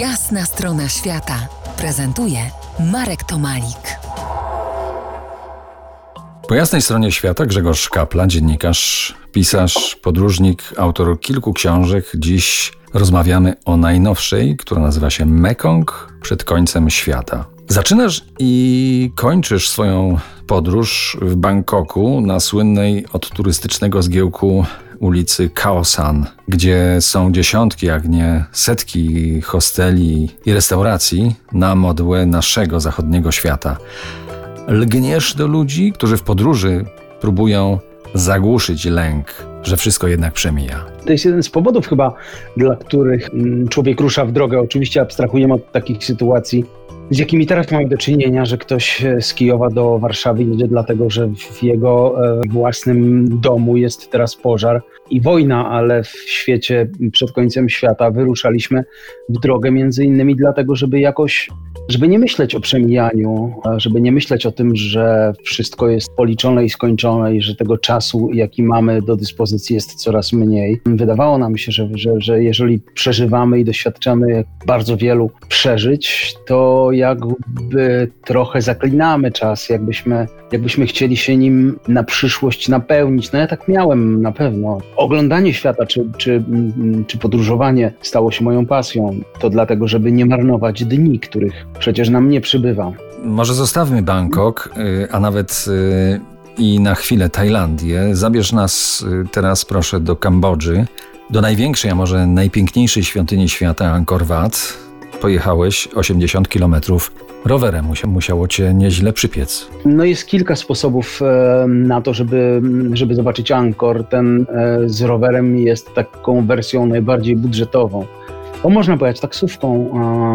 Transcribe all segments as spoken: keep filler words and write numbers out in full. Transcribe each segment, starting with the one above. Jasna Strona Świata prezentuje Marek Tomalik. Po jasnej stronie świata Grzegorz Kapla, dziennikarz, pisarz, podróżnik, autor kilku książek. Dziś rozmawiamy o najnowszej, która nazywa się Mekong przed końcem świata. Zaczynasz i kończysz swoją podróż w Bangkoku na słynnej od turystycznego zgiełku ulicy Khaosan, gdzie są dziesiątki, jak nie setki hosteli i restauracji na modłę naszego zachodniego świata. Lgniesz do ludzi, którzy w podróży próbują zagłuszyć lęk, że wszystko jednak przemija. To jest jeden z powodów chyba, dla których człowiek rusza w drogę. Oczywiście abstrahujemy od takich sytuacji, z jakimi teraz mamy do czynienia, że ktoś z Kijowa do Warszawy jedzie dlatego, że w jego własnym domu jest teraz pożar i wojna, ale w świecie przed końcem świata wyruszaliśmy w drogę między innymi dlatego, żeby jakoś, żeby nie myśleć o przemijaniu, żeby nie myśleć o tym, że wszystko jest policzone i skończone i że tego czasu, jaki mamy do dyspozycji, jest coraz mniej. Wydawało nam się, że, że, że jeżeli przeżywamy i doświadczamy bardzo wielu przeżyć, to jakby trochę zaklinamy czas, jakbyśmy, jakbyśmy chcieli się nim na przyszłość napełnić. No ja tak miałem na pewno. Oglądanie świata czy, czy, czy podróżowanie stało się moją pasją. To dlatego, żeby nie marnować dni, których przecież nam nie przybywa. Może zostawmy Bangkok, a nawet i na chwilę Tajlandię. Zabierz nas teraz proszę do Kambodży, do największej, a może najpiękniejszej świątyni świata, Angkor Wat. Pojechałeś osiemdziesiąt kilometrów. Rowerem musiało cię nieźle przypiec. No jest kilka sposobów na to, żeby, żeby zobaczyć Angkor. Ten z rowerem jest taką wersją najbardziej budżetową. Bo można pojechać taksówką,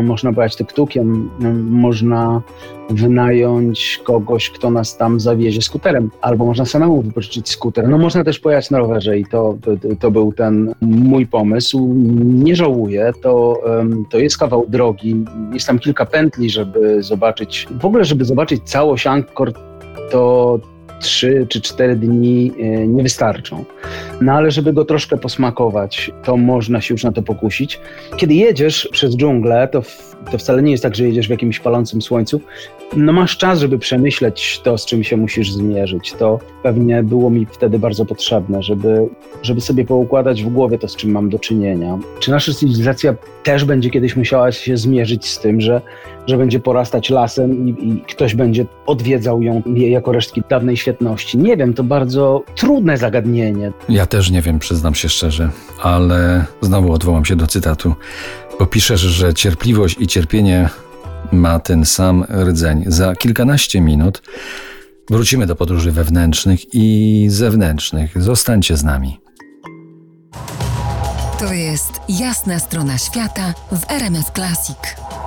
można pojechać tuk-tukiem, można wynająć kogoś, kto nas tam zawiezie skuterem, albo można samemu wypożyczyć skuter. No można też pojechać na rowerze i to, to był ten mój pomysł. Nie żałuję, to, to jest kawał drogi, jest tam kilka pętli, żeby zobaczyć, w ogóle żeby zobaczyć całość Angkor, to trzy czy cztery dni nie wystarczą. No ale żeby go troszkę posmakować, to można się już na to pokusić. Kiedy jedziesz przez dżunglę, to, w, to wcale nie jest tak, że jedziesz w jakimś palącym słońcu. No masz czas, żeby przemyśleć to, z czym się musisz zmierzyć. To pewnie było mi wtedy bardzo potrzebne, żeby, żeby sobie poukładać w głowie to, z czym mam do czynienia. Czy nasza cywilizacja też będzie kiedyś musiała się zmierzyć z tym, że, że będzie porastać lasem i, i ktoś będzie odwiedzał ją jako resztki dawnej świetności? Nie wiem, to bardzo trudne zagadnienie. Ja też nie wiem, przyznam się szczerze, ale znowu odwołam się do cytatu, bo piszesz, że cierpliwość i cierpienie ma ten sam rdzeń. Za kilkanaście minut wrócimy do podróży wewnętrznych i zewnętrznych. Zostańcie z nami. To jest Jasna Strona Świata w R M F Classic.